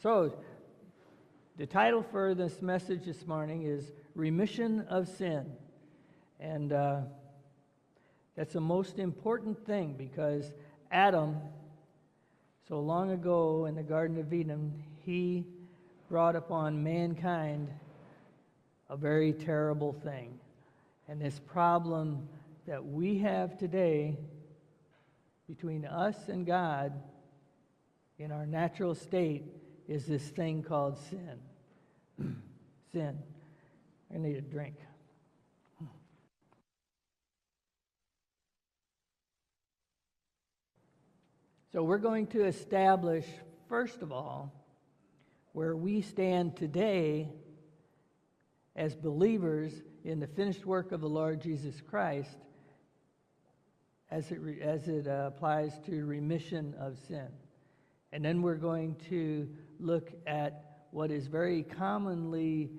So, the title for this message this morning is Remission of Sin. And that's the most important thing, because Adam, so long ago in the Garden of Eden, he brought upon mankind a very terrible thing. And this problem that we have today between us and God in our natural state is this thing called sin. Sin. I need a drink. So we're going to establish, first of all, where we stand today as believers in the finished work of the Lord Jesus Christ as it applies to remission of sin. And then we're going to look at what is very commonly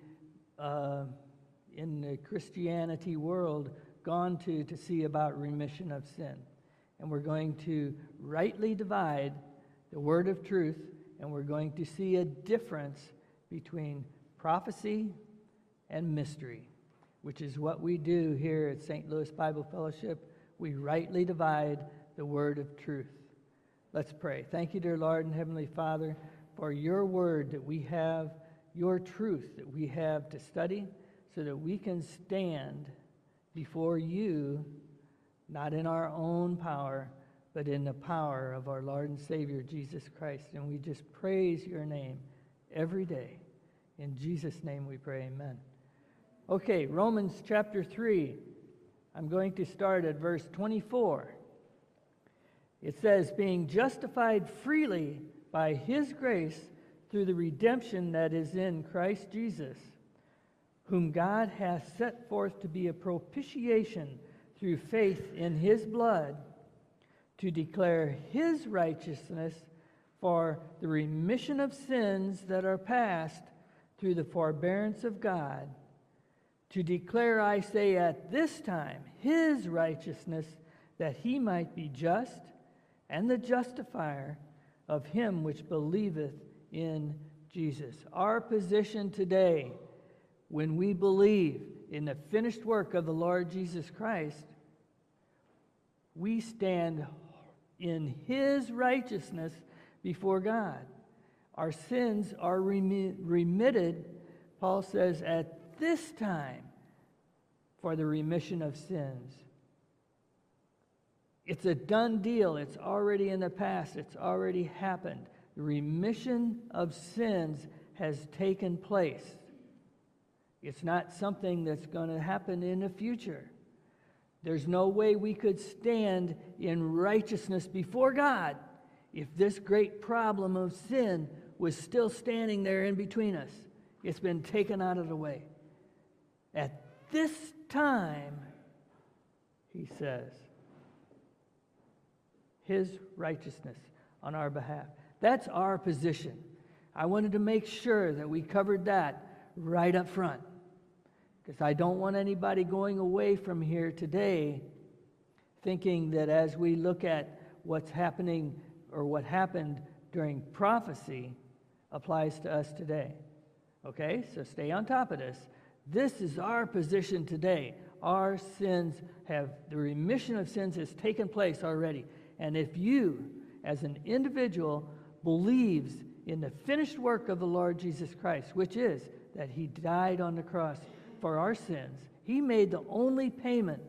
in the Christianity world gone to see about remission of sin. And we're going to rightly divide the word of truth, and we're going to see a difference between prophecy and mystery, which is what we do here at St. Louis Bible Fellowship. We rightly divide the word of truth. Let's pray. Thank you, dear Lord and Heavenly Father, for your word that we have, your truth that we have to study, so that we can stand before you, not in our own power, but in the power of our Lord and Savior, Jesus Christ. And we just praise your name every day. In Jesus' name we pray, amen. Okay, Romans chapter 3. I'm going to start at verse 24. It says, being justified freely by his grace through the redemption that is in Christ Jesus, whom God hath set forth to be a propitiation through faith in his blood, to declare his righteousness for the remission of sins that are past through the forbearance of God, to declare, I say, at this time, his righteousness, that he might be just and the justifier of him which believeth in Jesus. Our position today, when we believe in the finished work of the Lord Jesus Christ, we stand in his righteousness before God. Our sins are remitted, Paul says, at this time for the remission of sins. It's a done deal. It's already in the past. It's already happened. The remission of sins has taken place. It's not something that's going to happen in the future. There's no way we could stand in righteousness before God if this great problem of sin was still standing there in between us. It's been taken out of the way. At this time, he says, his righteousness on our behalf. That's our position. I wanted to make sure that we covered that right up front, because I don't want anybody going away from here today thinking that as we look at what's happening or what happened during prophecy applies to us today. Okay, so stay on top of this. This is our position today. Our sins have, the remission of sins has taken place already. And if you, as an individual, believes in the finished work of the Lord Jesus Christ, which is that he died on the cross for our sins, he made the only payment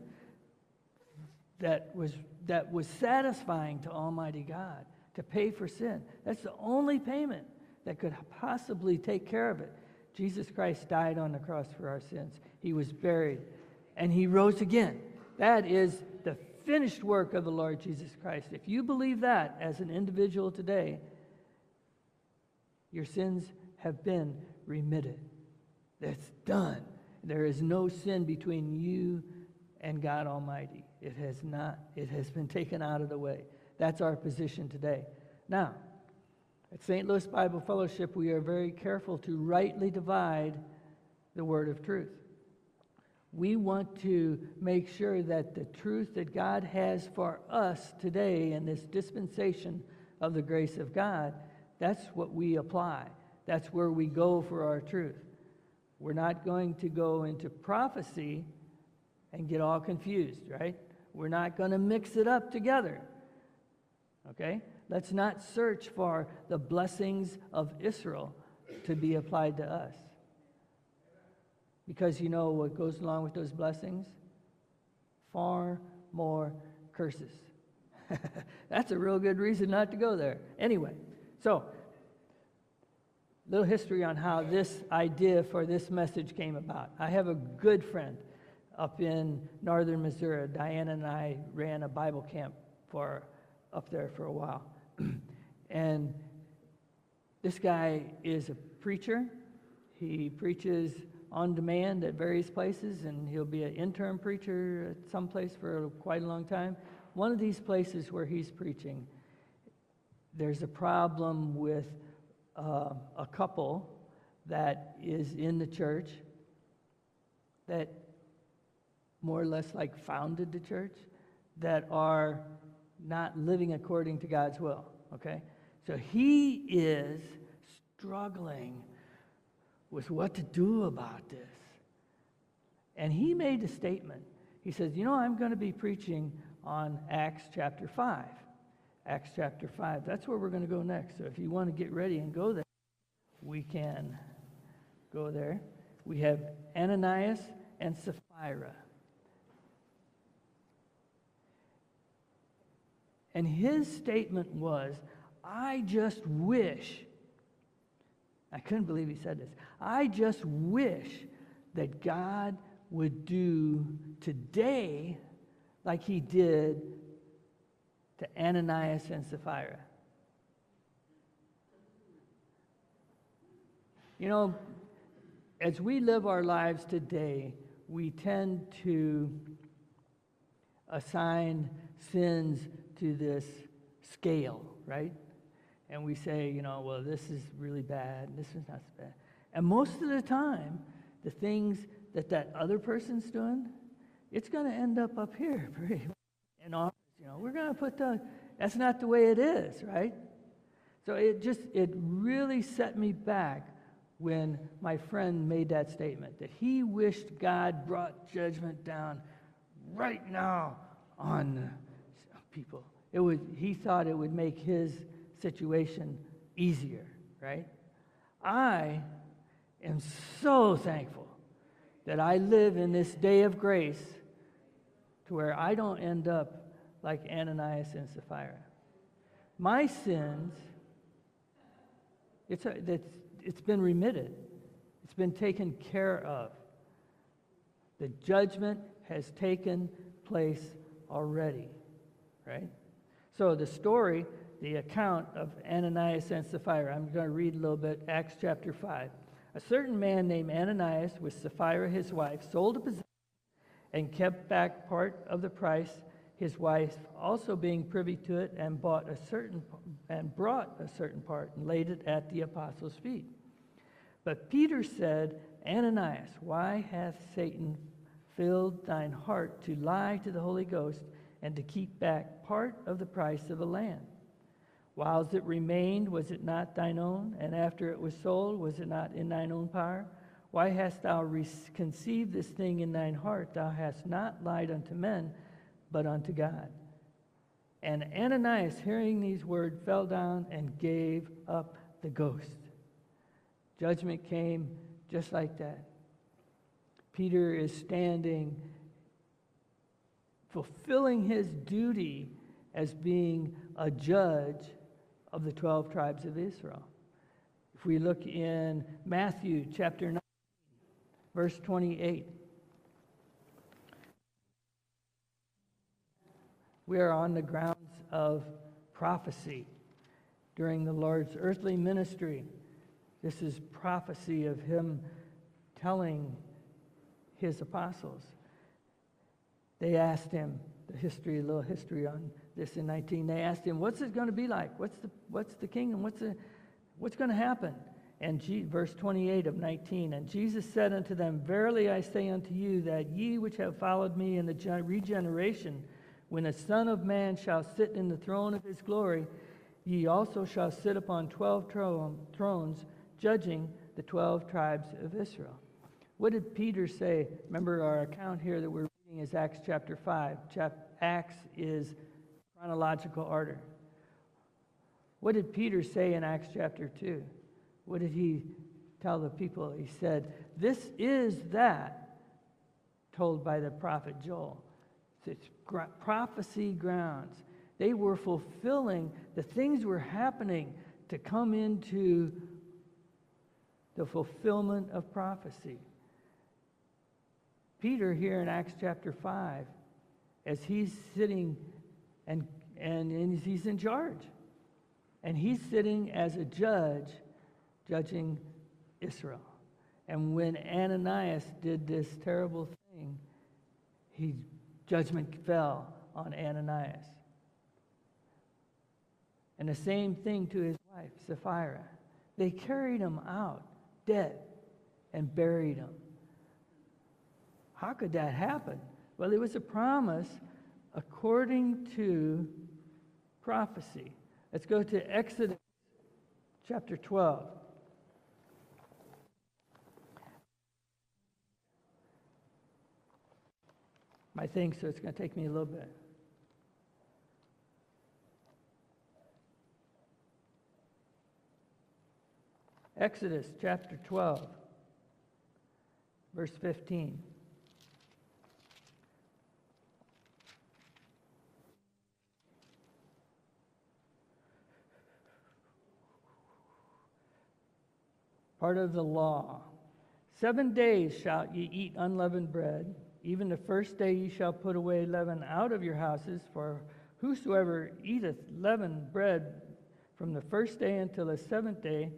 that was satisfying to Almighty God to pay for sin. That's the only payment that could possibly take care of it. Jesus Christ died on the cross for our sins. He was buried, and he rose again. That is the finished work of the Lord Jesus Christ. If you believe that as an individual today, your sins have been remitted. That's done. There is no sin between you and God Almighty. It has not. It has been taken out of the way. That's our position today. Now, at St. Louis Bible Fellowship, we are very careful to rightly divide the word of truth. We want to make sure that the truth that God has for us today in this dispensation of the grace of God, That's what we apply. That's where we go for our truth. We're not going to go into prophecy and get all confused, right? We're not going to mix it up together. Okay? Let's not search for the blessings of Israel to be applied to us. Because you know what goes along with those blessings? Far more curses. That's a real good reason not to go there. Anyway, so a little history on how this idea for this message came about. I have a good friend up in northern Missouri. Diana and I ran a Bible camp up there for a while. And this guy is a preacher. He preaches on demand at various places, and he'll be an interim preacher at some place for quite a long time. One of these places where he's preaching, there's a problem with a couple that is in the church that more or less like founded the church, that are not living according to God's will, okay? So he is struggling with what to do about this. And he made a statement. He says, you know, I'm going to be preaching on Acts chapter 5. Acts chapter 5, that's where we're going to go next. So if you want to get ready and go there, we can go there. We have Ananias and Sapphira. And his statement was, I just wish, I couldn't believe he said this, I just wish that God would do today like he did to Ananias and Sapphira. You know, as we live our lives today, we tend to assign sins to this scale, right? And we say, you know, well, this is really bad, this is not so bad. And most of the time, the things that other person's doing, it's going to end up here, pretty much. And you know, we're going to put that's not the way it is, right? So it really set me back when my friend made that statement that he wished God brought judgment down right now on people. He thought it would make his situation easier, right? I am so thankful that I live in this day of grace to where I don't end up like Ananias and Sapphira. My sins, it's been remitted. It's been taken care of. The judgment has taken place already, right? So the account of Ananias and Sapphira, I'm going to read a little bit, Acts chapter 5. A certain man named Ananias, with Sapphira his wife, sold a possession and kept back part of the price, his wife also being privy to it, and brought a certain part and laid it at the apostles' feet. But Peter said, Ananias, why hath Satan filled thine heart to lie to the Holy Ghost and to keep back part of the price of the land? Whiles it remained, was it not thine own? And after it was sold, was it not in thine own power? Why hast thou conceived this thing in thine heart? Thou hast not lied unto men, but unto God. And Ananias, hearing these words, fell down and gave up the ghost. Judgment came just like that. Peter is standing, fulfilling his duty as being a judge of the 12 tribes of Israel. If we look in Matthew chapter 9, verse 28, we are on the grounds of prophecy during the Lord's earthly ministry. This is prophecy of him telling his apostles. They asked him, a little history on this in 19. They asked him, what's it going to be like? What's the kingdom? What's going to happen? And verse 28 of 19, and Jesus said unto them, verily I say unto you, that ye which have followed me in the regeneration, when the Son of Man shall sit in the throne of his glory, Ye also shall sit upon 12 thrones, judging the 12 tribes of Israel." What did Peter say? Remember, our account here that we're reading is Acts chapter 5. Acts is chronological order. What did Peter say in Acts chapter 2? What did he tell the people? He said, "This is that told by the prophet Joel." It's prophecy grounds. They were fulfilling, the things were happening to come into the fulfillment of prophecy. Peter here in Acts chapter 5, as he's sitting and he's in charge, and he's sitting as a judge, judging Israel. And when Ananias did this terrible thing, judgment fell on Ananias. And the same thing to his wife, Sapphira. They carried him out dead and buried him. How could that happen? Well, it was a promise according to prophecy. Let's go to Exodus chapter 12. My thing, so it's going to take me a little bit. Exodus chapter 12, verse 15. Part of the law. "7 days shall ye eat unleavened bread. Even the first day ye shall put away leaven out of your houses. For whosoever eateth leavened bread from the first day until the seventh day,"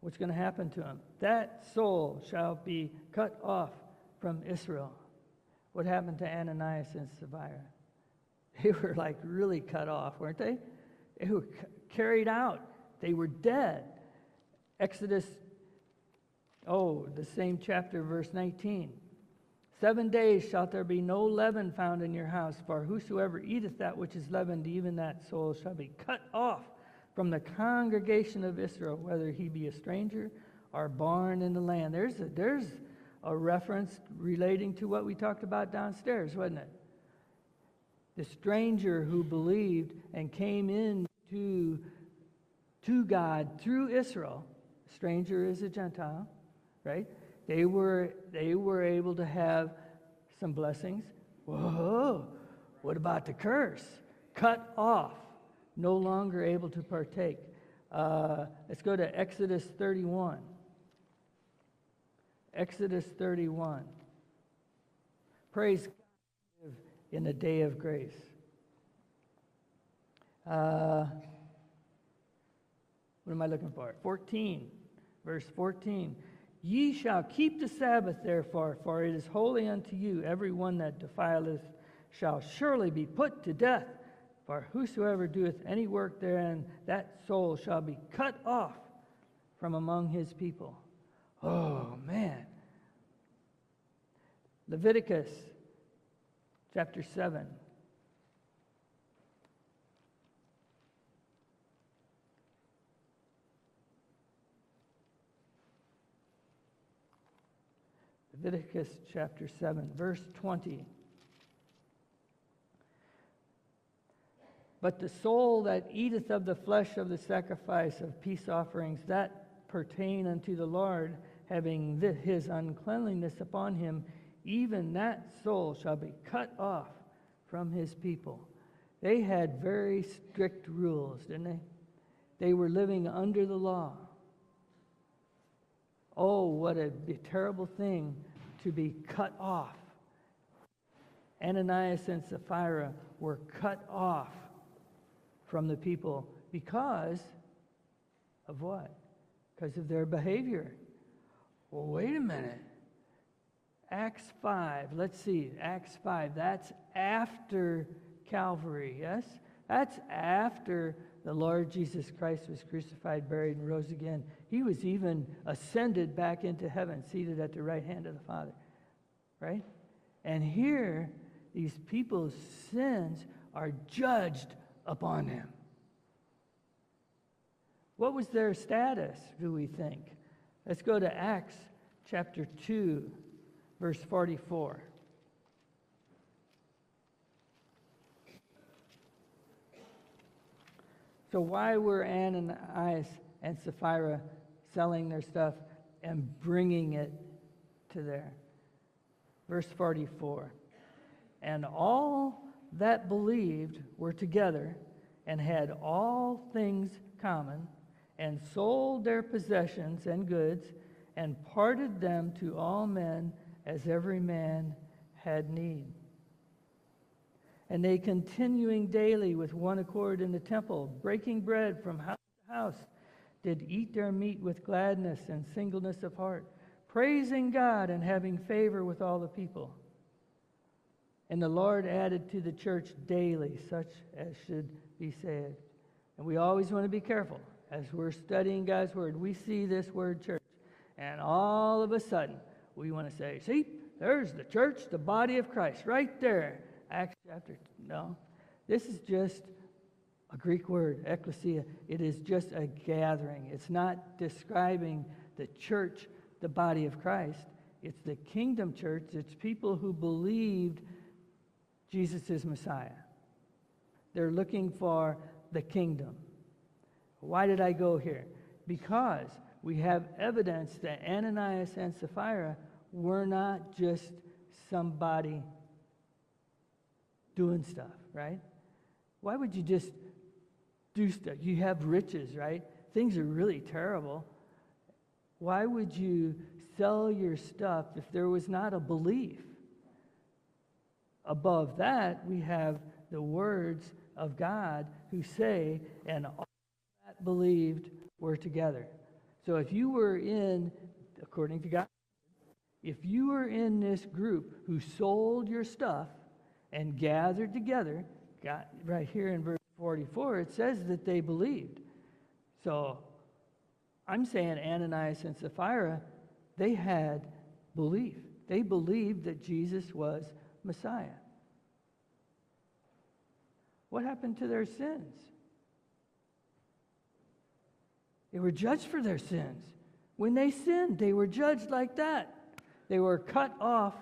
what's going to happen to him? "That soul shall be cut off from Israel." What happened to Ananias and Sapphira? They were like really cut off, weren't they? They were carried out. They were dead. Exodus, the same chapter, verse 19. "7 days shall there be no leaven found in your house, for whosoever eateth that which is leavened, even that soul shall be cut off from the congregation of Israel, whether he be a stranger or born in the land." There's a reference relating to what we talked about downstairs, wasn't it? The stranger who believed and came in to God through Israel. Stranger is a Gentile, right? They were able to have some blessings. Whoa, what about the curse? Cut off, no longer able to partake. Let's go to Exodus 31. Exodus 31. Praise God in the day of grace. What am I looking for? 14, verse 14. "Ye shall keep the Sabbath, therefore, for it is holy unto you. Every one that defileth shall surely be put to death. For whosoever doeth any work therein, that soul shall be cut off from among his people." Oh, man. Leviticus chapter 7. Leviticus chapter 7, verse 20. "But the soul that eateth of the flesh of the sacrifice of peace offerings that pertain unto the Lord, having his uncleanliness upon him, even that soul shall be cut off from his people." They had very strict rules, didn't they? They were living under the law. Oh, what a terrible thing to be cut off. Ananias and Sapphira were cut off from the people because of what? Because of their behavior. Well, wait a minute. Acts 5, let's see. Acts 5, that's after Calvary, yes? That's after the Lord Jesus Christ was crucified, buried, and rose again. He was even ascended back into heaven, seated at the right hand of the Father, right? And here, these people's sins are judged upon him. What was their status, do we think? Let's go to Acts chapter 2, verse 44. So why were Ananias and Sapphira selling their stuff and bringing it to there? Verse 44. And all that believed were together and had all things common, and sold their possessions and goods, and parted them to all men as every man had need. And they continuing daily with one accord in the temple, breaking bread from house to house, did eat their meat with gladness and singleness of heart, praising God and having favor with all the people. And the Lord added to the church daily such as should be saved. And we always want to be careful. As we're studying God's word, we see this word church, and all of a sudden we want to say, see, there's the church, the body of Christ, right there. Acts chapter, no. This is just a Greek word, ekklesia. It is just a gathering. It's not describing the church, the body of Christ. It's the kingdom church. It's people who believed Jesus is Messiah. They're looking for the kingdom. Why did I go here? Because we have evidence that Ananias and Sapphira were not just somebody doing stuff, right? Why would you just do stuff? You have riches, right? Things are really terrible. Why would you sell your stuff if there was not a belief? Above that, we have the words of God who say, and all that believed were together. So if you were in, according to God, if you were in this group who sold your stuff and gathered together, got right here in verse 44, it says that they believed. So I'm saying Ananias and Sapphira, they had belief. They believed that Jesus was Messiah. What happened to their sins? They were judged for their sins. When they sinned, they were judged like that. They were cut off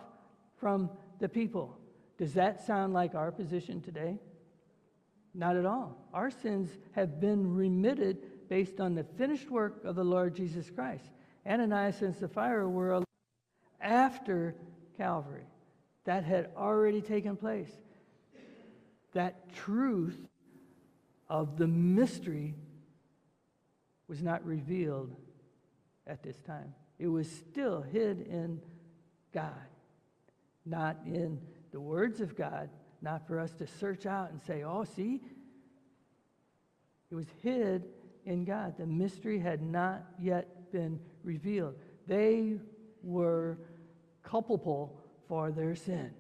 from the people. Does that sound like our position today? Not at all. Our sins have been remitted based on the finished work of the Lord Jesus Christ. Ananias and Sapphira were alive after Calvary. That had already taken place. That truth of the mystery was not revealed at this time. It was still hid in God, not in the words of God, not for us to search out and say, oh, see? It was hid in God. The mystery had not yet been revealed. They were culpable for their sin,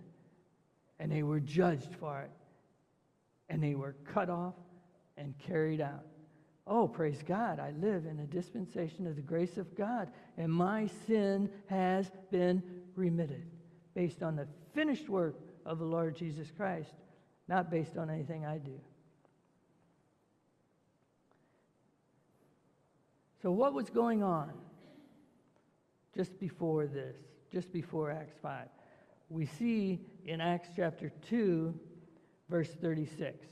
and they were judged for it, and they were cut off and carried out. Oh, praise God, I live in a dispensation of the grace of God, and my sin has been remitted based on the finished work of the Lord Jesus Christ, not based on anything I do. So what was going on just before this, just before Acts 5? We see in Acts chapter 2, verse 36.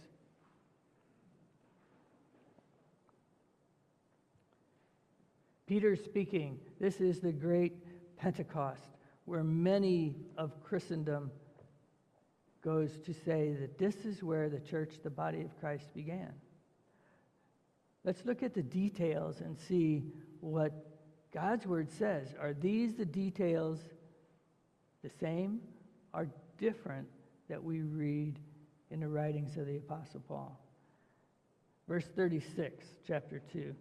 Peter speaking, this is the great Pentecost, where many of Christendom goes to say that this is where the church, the body of Christ, began. Let's look at the details and see what God's word says. Are these the details the same or different that we read in the writings of the Apostle Paul? Verse 36, chapter 2.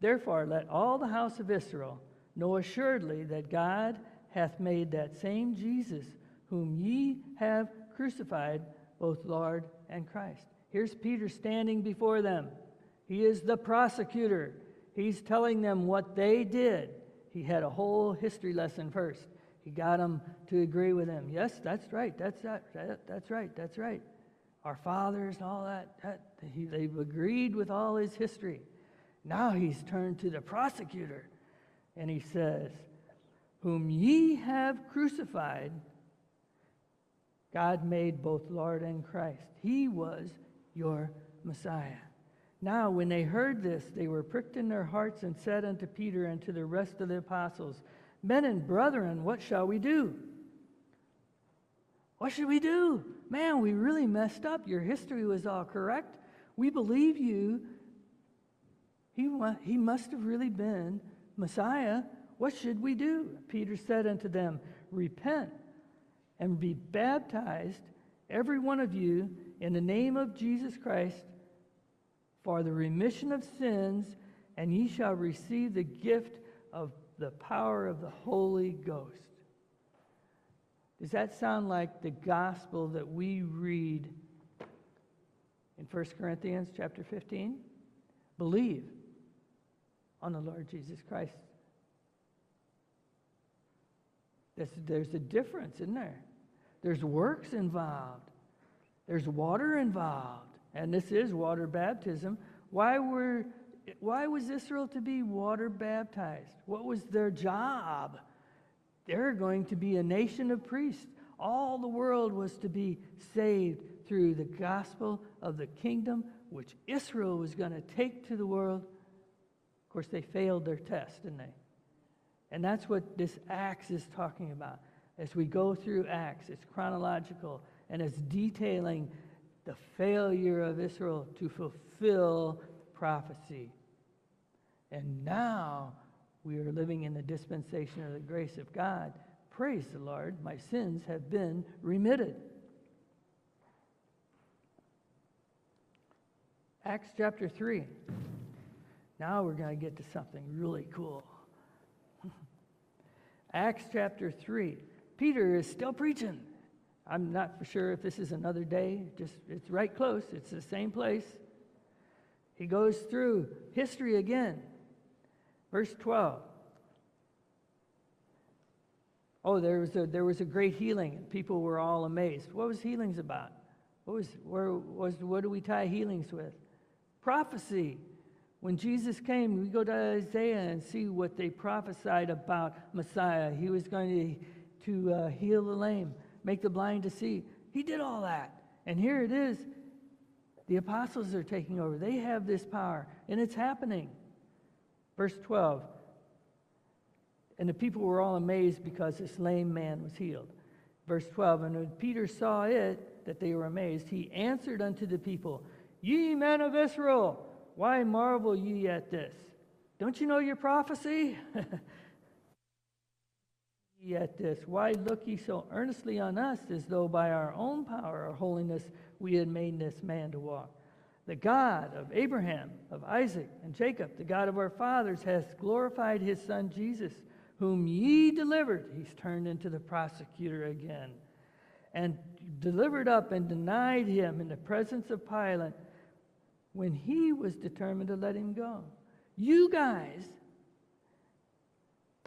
Therefore, let all the house of Israel know assuredly that God hath made that same Jesus whom ye have crucified, both Lord and Christ. Here's Peter standing before them. He is the prosecutor. He's telling them what they did. He had a whole history lesson first. He got them to agree with him. Yes, that's right. That's right. Our fathers and all that. They've agreed with all his history. Now he's turned to the prosecutor, and he says, whom ye have crucified, God made both Lord and Christ. He was your Messiah. Now, when they heard this, they were pricked in their hearts and said unto Peter and to the rest of the apostles, men and brethren, what shall we do? What should we do? Man, we really messed up. Your history was all correct. We believe you. He must have really been Messiah. What should we do? Peter said unto them, repent and be baptized, every one of you, in the name of Jesus Christ, for the remission of sins, and ye shall receive the gift of the power of the Holy Ghost. Does that sound like the gospel that we read in 1 Corinthians chapter 15? Believe on the Lord Jesus Christ. There's a difference, isn't there? There's works involved. There's water involved. And this is water baptism. Why was Israel to be water baptized? What was their job? They're going to be a nation of priests. All the world was to be saved through the gospel of the kingdom, which Israel was going to take to the world. Of course, they failed their test, didn't they? And that's what this Acts is talking about. As we go through Acts, it's chronological, and it's detailing the failure of Israel to fulfill prophecy. And now we are living in the dispensation of the grace of God. Praise the Lord, my sins have been remitted. Acts chapter 3. Now we're going to get to something really cool. Acts chapter 3. Peter is still preaching. I'm not for sure if this is another day. Just, it's right close. It's the same place. He goes through history again. Verse 12. Oh, there was a great healing. People were all amazed. What was healings about? What do we tie healings with? Prophecy. When Jesus came, we go to Isaiah and see what they prophesied about Messiah. He was going to heal the lame, make the blind to see. He did all that. And here it is. The apostles are taking over. They have this power, and it's happening. Verse 12. And the people were all amazed because this lame man was healed. Verse 12. And when Peter saw it, that they were amazed, he answered unto the people, ye men of Israel, why marvel ye at this? Don't you know your prophecy? Ye at this, why look ye so earnestly on us, as though by our own power or holiness we had made this man to walk? The God of Abraham, of Isaac, and Jacob, the God of our fathers, hath glorified his son Jesus, whom ye delivered. He's turned into the prosecutor again. And delivered up and denied him in the presence of Pilate, when he was determined to let him go. You guys,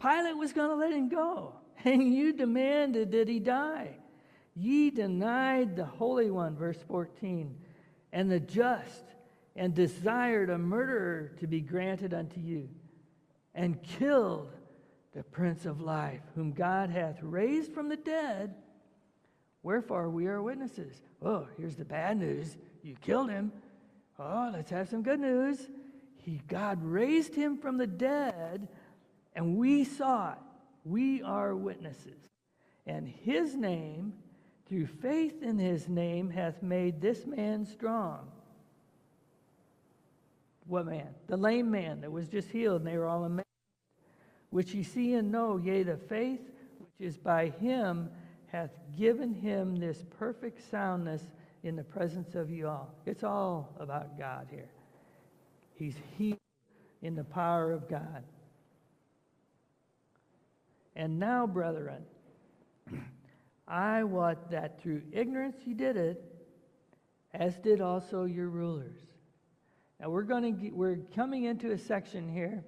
Pilate was going to let him go, and you demanded that he die. Ye denied the Holy One, verse 14, and the just, and desired a murderer to be granted unto you, and killed the Prince of Life, whom God hath raised from the dead, wherefore we are witnesses. Oh, here's the bad news. You killed him. Oh, let's have some good news. God raised him from the dead, and we saw it. We are witnesses. And his name, through faith in his name, hath made this man strong. What man? The lame man that was just healed, and they were all amazed. Which ye see and know, yea, the faith which is by him hath given him this perfect soundness in the presence of you all. It's all about God here. He's healed in the power of God. And now, brethren, I wot that through ignorance you did it, as did also your rulers. Now we're coming into a section here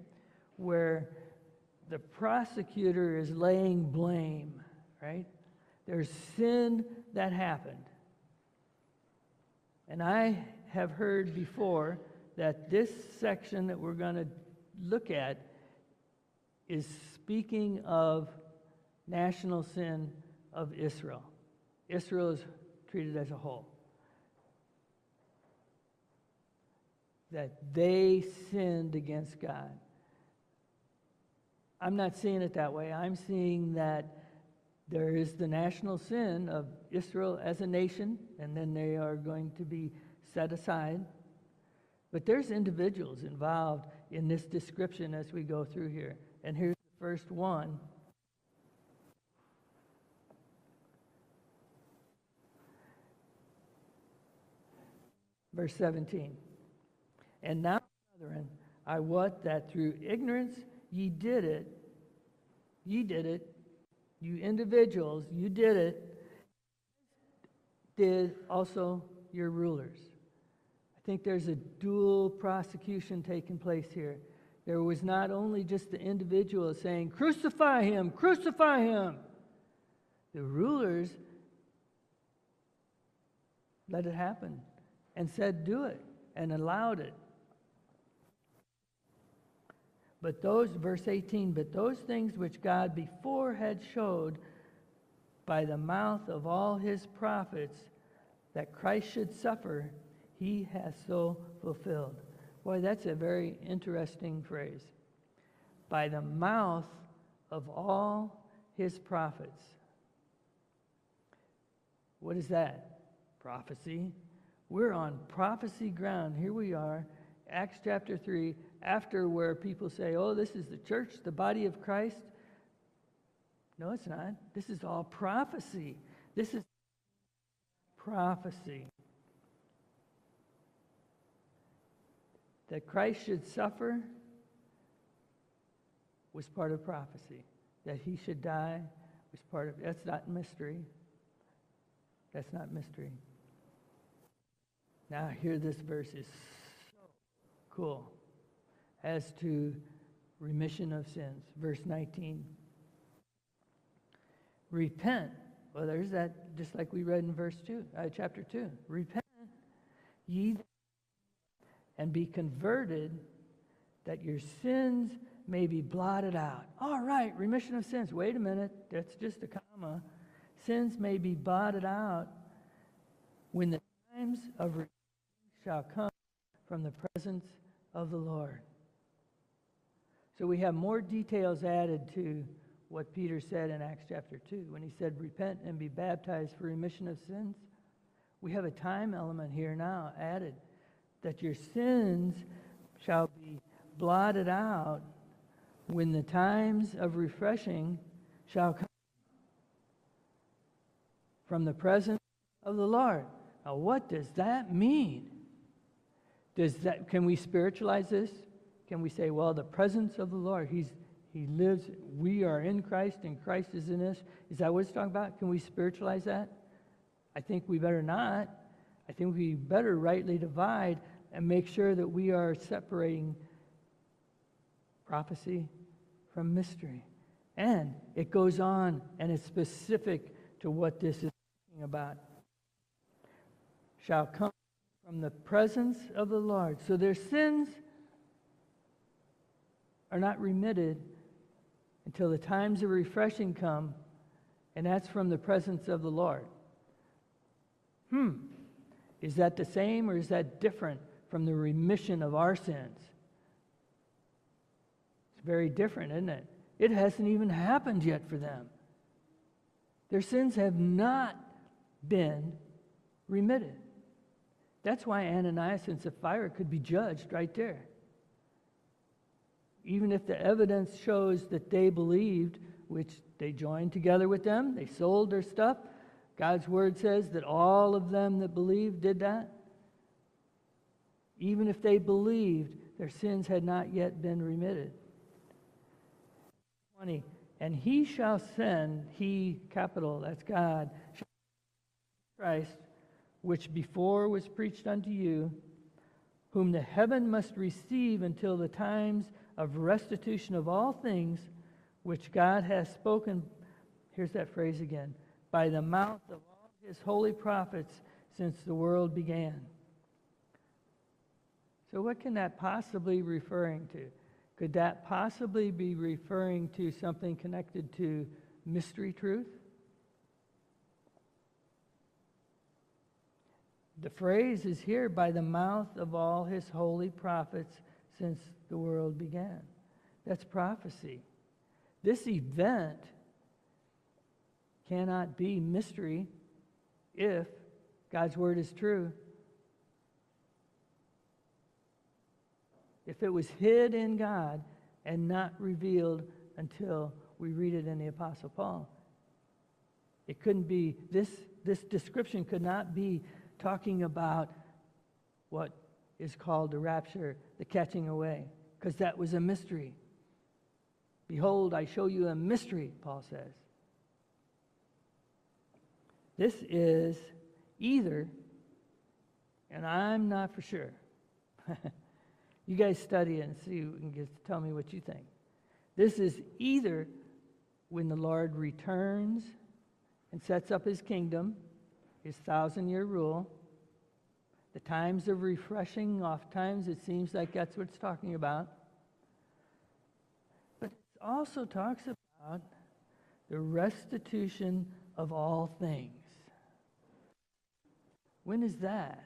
where the prosecutor is laying blame, right? There's sin that happened. And I have heard before that this section that we're going to look at is speaking of national sin of Israel. Israel is treated as a whole. That they sinned against God. I'm not seeing it that way. I'm seeing that there is the national sin of Israel as a nation, and then they are going to be set aside. But there's individuals involved in this description as we go through here. And here's the first one. Verse 17. And now, brethren, I wot that through ignorance ye did it, you individuals, you did it, did also your rulers. I think there's a dual prosecution taking place here. There was not only just the individual saying, crucify him, crucify him. The rulers let it happen and said, do it, and allowed it. But those, verse 18, but those things which God before had showed by the mouth of all his prophets that Christ should suffer, he hath so fulfilled. Boy, that's a very interesting phrase. By the mouth of all his prophets. What is that? Prophecy. We're on prophecy ground. Here we are, Acts chapter 3. After where people say, oh, this is the church, the body of Christ. No, it's not. This is all prophecy. This is prophecy. That Christ should suffer was part of prophecy. That he should die was part of, that's not mystery. That's not mystery. Now here this verse is so cool. As to remission of sins. Verse 19. Repent. Well, there's that, just like we read in chapter 2. Repent, ye, and be converted, that your sins may be blotted out. All right, remission of sins. Wait a minute, that's just a comma. Sins may be blotted out when the times of redemption shall come from the presence of the Lord. So we have more details added to what Peter said in Acts chapter 2 when he said, repent and be baptized for remission of sins. We have a time element here now added that your sins shall be blotted out when the times of refreshing shall come from the presence of the Lord. Now, what does that mean? Can we spiritualize this? Can we say, well, the presence of the Lord, he lives, we are in Christ and Christ is in us. Is that what it's talking about? Can we spiritualize that? I think we better not. I think we better rightly divide and make sure that we are separating prophecy from mystery. And it goes on and it's specific to what this is talking about. Shall come from the presence of the Lord. So their sins are not remitted until the times of refreshing come, and that's from the presence of the Lord. Is that the same or is that different from the remission of our sins? It's very different, isn't it? It hasn't even happened yet for them. Their sins have not been remitted. That's why Ananias and Sapphira could be judged right there. Even if the evidence shows that they believed, which they joined together with them, they sold their stuff. God's word says that all of them that believed did that. Even if they believed, their sins had not yet been remitted. 20. And he shall send, he, capital, that's God, shall send Christ, which before was preached unto you, whom the heaven must receive until the times of restitution of all things which God has spoken, here's that phrase again, by the mouth of all his holy prophets since the world began. So what can that possibly referring to? Could that possibly be referring to something connected to mystery truth? The phrase is here, by the mouth of all his holy prophets since the world began. That's prophecy. This event cannot be mystery if God's word is true. If it was hid in God and not revealed until we read it in the Apostle Paul. It couldn't be, this description could not be talking about what is called the rapture, the catching away, because that was a mystery. Behold, I show you a mystery, Paul says. This is either, and I'm not for sure. You guys study it and see and just tell me what you think. This is either when the Lord returns and sets up his kingdom, his 1,000-year rule, the times of refreshing, oft times it seems like that's what it's talking about. But it also talks about the restitution of all things. When is that?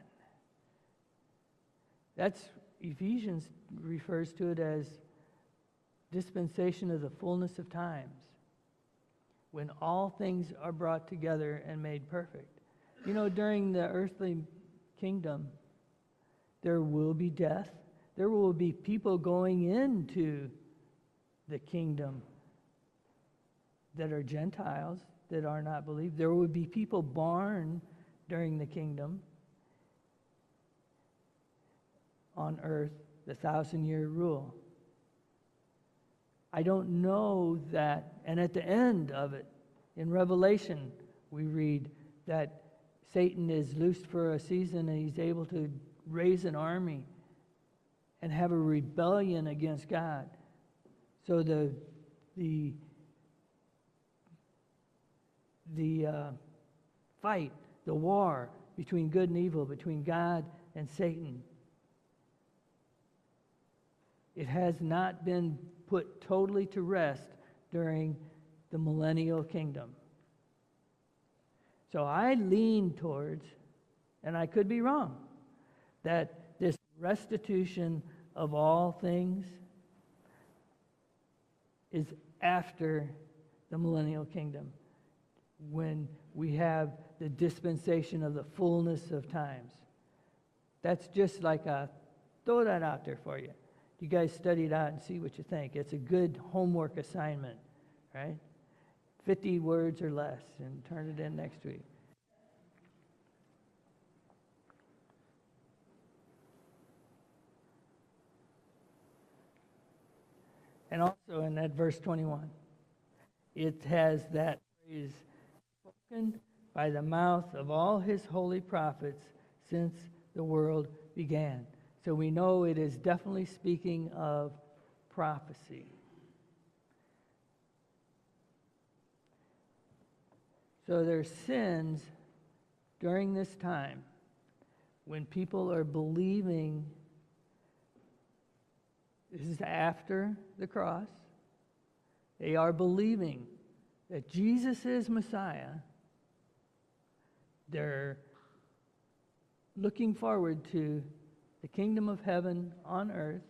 That's Ephesians refers to it as dispensation of the fullness of times, when all things are brought together and made perfect. You know, during the earthly kingdom, there will be death. There will be people going into the kingdom that are Gentiles, that are not believed. There will be people born during the kingdom on earth, the 1,000-year rule. I don't know that, and at the end of it, in Revelation, we read that Satan is loosed for a season and he's able to raise an army and have a rebellion against God. So the fight, the war between good and evil, between God and Satan, it has not been put totally to rest during the millennial kingdom. So I lean towards, and I could be wrong, that this restitution of all things is after the millennial kingdom, when we have the dispensation of the fullness of times. That's just like a, throw that out there for you. You guys study it out and see what you think. It's a good homework assignment, right? 50 words or less, and turn it in next week. And also in that verse 21, it has that phrase, spoken by the mouth of all his holy prophets since the world began. So we know it is definitely speaking of prophecy. So there's sins during this time when people are believing. This is after the cross. They are believing that Jesus is Messiah. They're looking forward to the kingdom of heaven on earth.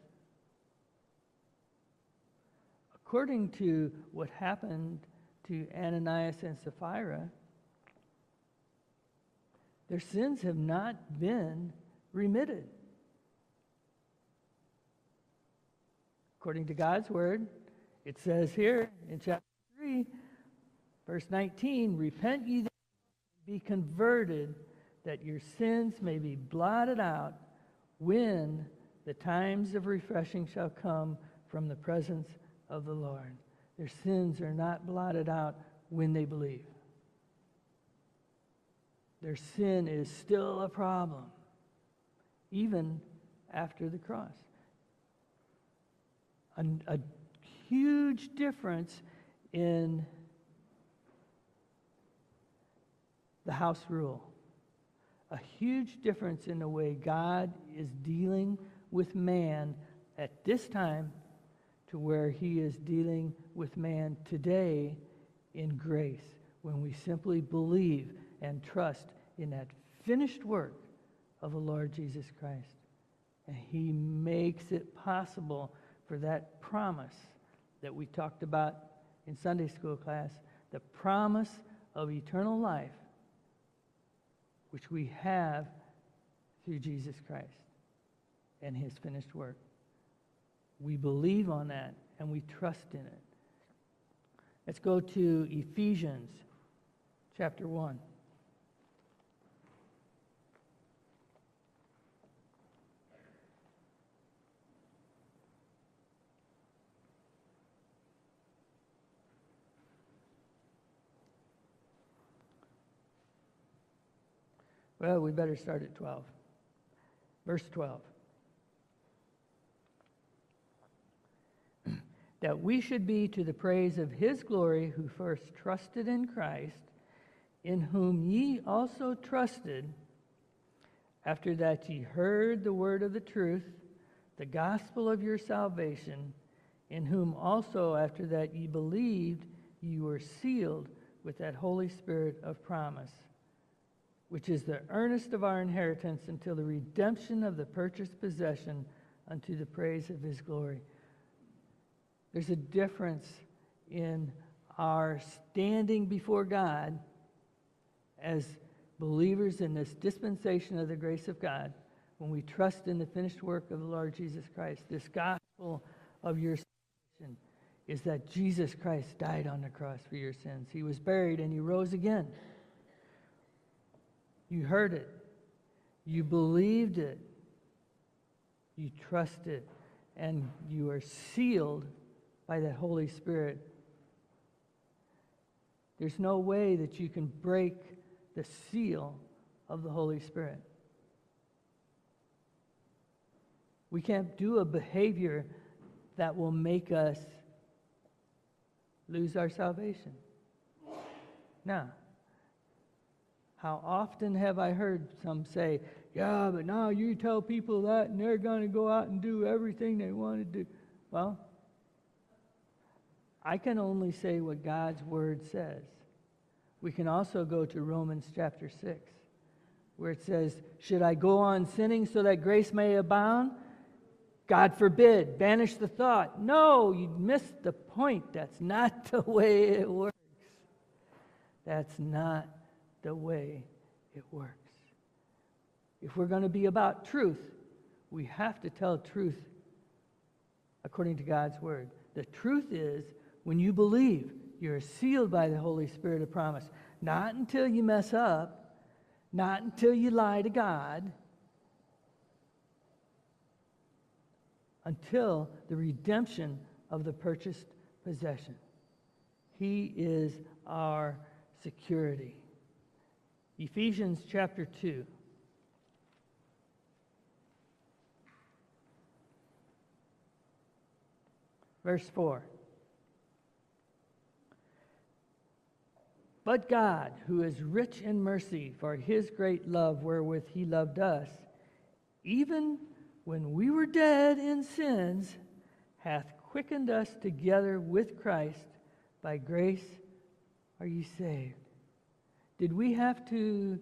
According to what happened to Ananias and Sapphira, their sins have not been remitted. According to God's word, it says here in chapter 3, verse 19, repent ye therefore and be converted, that your sins may be blotted out, when the times of refreshing shall come from the presence of the Lord. Their sins are not blotted out when they believe. Their sin is still a problem, even after the cross. A huge difference in the house rule. A huge difference in the way God is dealing with man at this time to where he is dealing with man today in grace, when we simply believe and trust in that finished work of the Lord Jesus Christ. And he makes it possible for that promise that we talked about in Sunday school class, the promise of eternal life, which we have through Jesus Christ and his finished work. We believe on that and we trust in it. Let's go to Ephesians chapter 1. Well, we better start at 12. Verse 12. That we should be to the praise of his glory, who first trusted in Christ, in whom ye also trusted, after that ye heard the word of the truth, the gospel of your salvation, in whom also after that ye believed, ye were sealed with that Holy Spirit of promise, which is the earnest of our inheritance until the redemption of the purchased possession unto the praise of his glory. There's a difference in our standing before God as believers in this dispensation of the grace of God when we trust in the finished work of the Lord Jesus Christ. This gospel of your salvation is that Jesus Christ died on the cross for your sins. He was buried and he rose again. You heard it, you believed it, you trust it, and you are sealed by that Holy Spirit. There's no way that you can break the seal of the Holy Spirit. We can't do a behavior that will make us lose our salvation. No. How often have I heard some say, yeah, but now you tell people that and they're going to go out and do everything they want to do. Well, I can only say what God's word says. We can also go to Romans chapter 6, where it says, should I go on sinning so that grace may abound? God forbid. Banish the thought. No, you missed the point. That's not the way it works. That's not the way it works. If we're going to be about truth, we have to tell truth according to God's word. The truth is, when you believe, you're sealed by the Holy Spirit of promise. Not until you mess up, not until you lie to God, until the redemption of the purchased possession. He is our security. Ephesians chapter 2. Verse 4. But God, who is rich in mercy for his great love wherewith he loved us, even when we were dead in sins, hath quickened us together with Christ. By grace are ye saved. Did we have to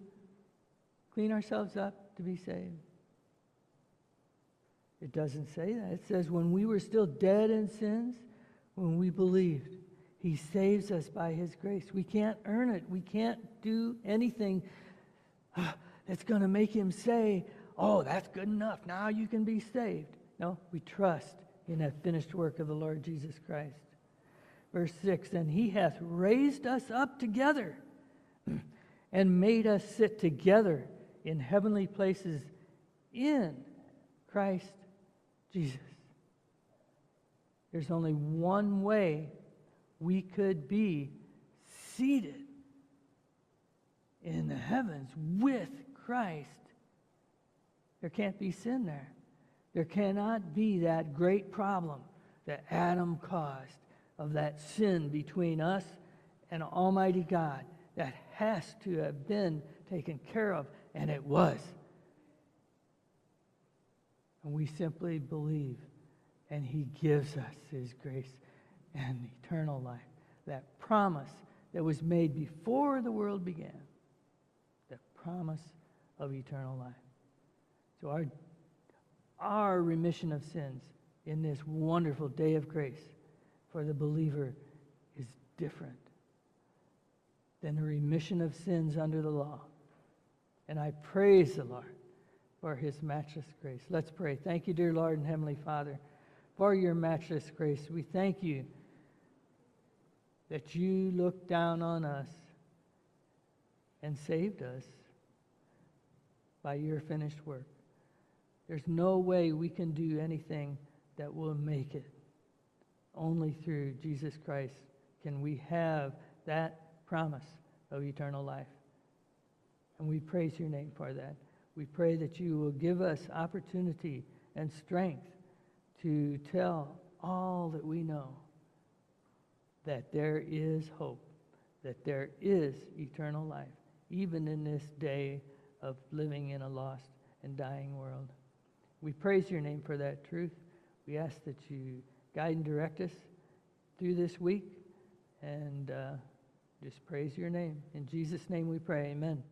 clean ourselves up to be saved? It doesn't say that. It says when we were still dead in sins, when we believed, he saves us by his grace. We can't earn it. We can't do anything that's going to make him say, oh, that's good enough. Now you can be saved. No, we trust in that finished work of the Lord Jesus Christ. Verse 6, and he hath raised us up together and made us sit together in heavenly places in Christ Jesus. There's only one way we could be seated in the heavens with Christ. There can't be sin there. There cannot be that great problem that Adam caused of that sin between us and Almighty God. That has to have been taken care of, and it was. and we simply believe, and he gives us his grace and eternal life. That promise that was made before the world began, the promise of eternal life. So our remission of sins in this wonderful day of grace for the believer is different than the remission of sins under the law. And I praise the Lord for his matchless grace. Let's pray. Thank you, dear Lord and Heavenly Father, for your matchless grace. We thank you that you looked down on us and saved us by your finished work. There's no way we can do anything that will make it. Only through Jesus Christ can we have that promise of eternal life. And we praise your name for that. We pray that you will give us opportunity and strength to tell all that we know that there is hope, that there is eternal life, even in this day of living in a lost and dying world. We praise your name for that truth. We ask that you guide and direct us through this week, and just praise your name. In Jesus' name we pray, amen.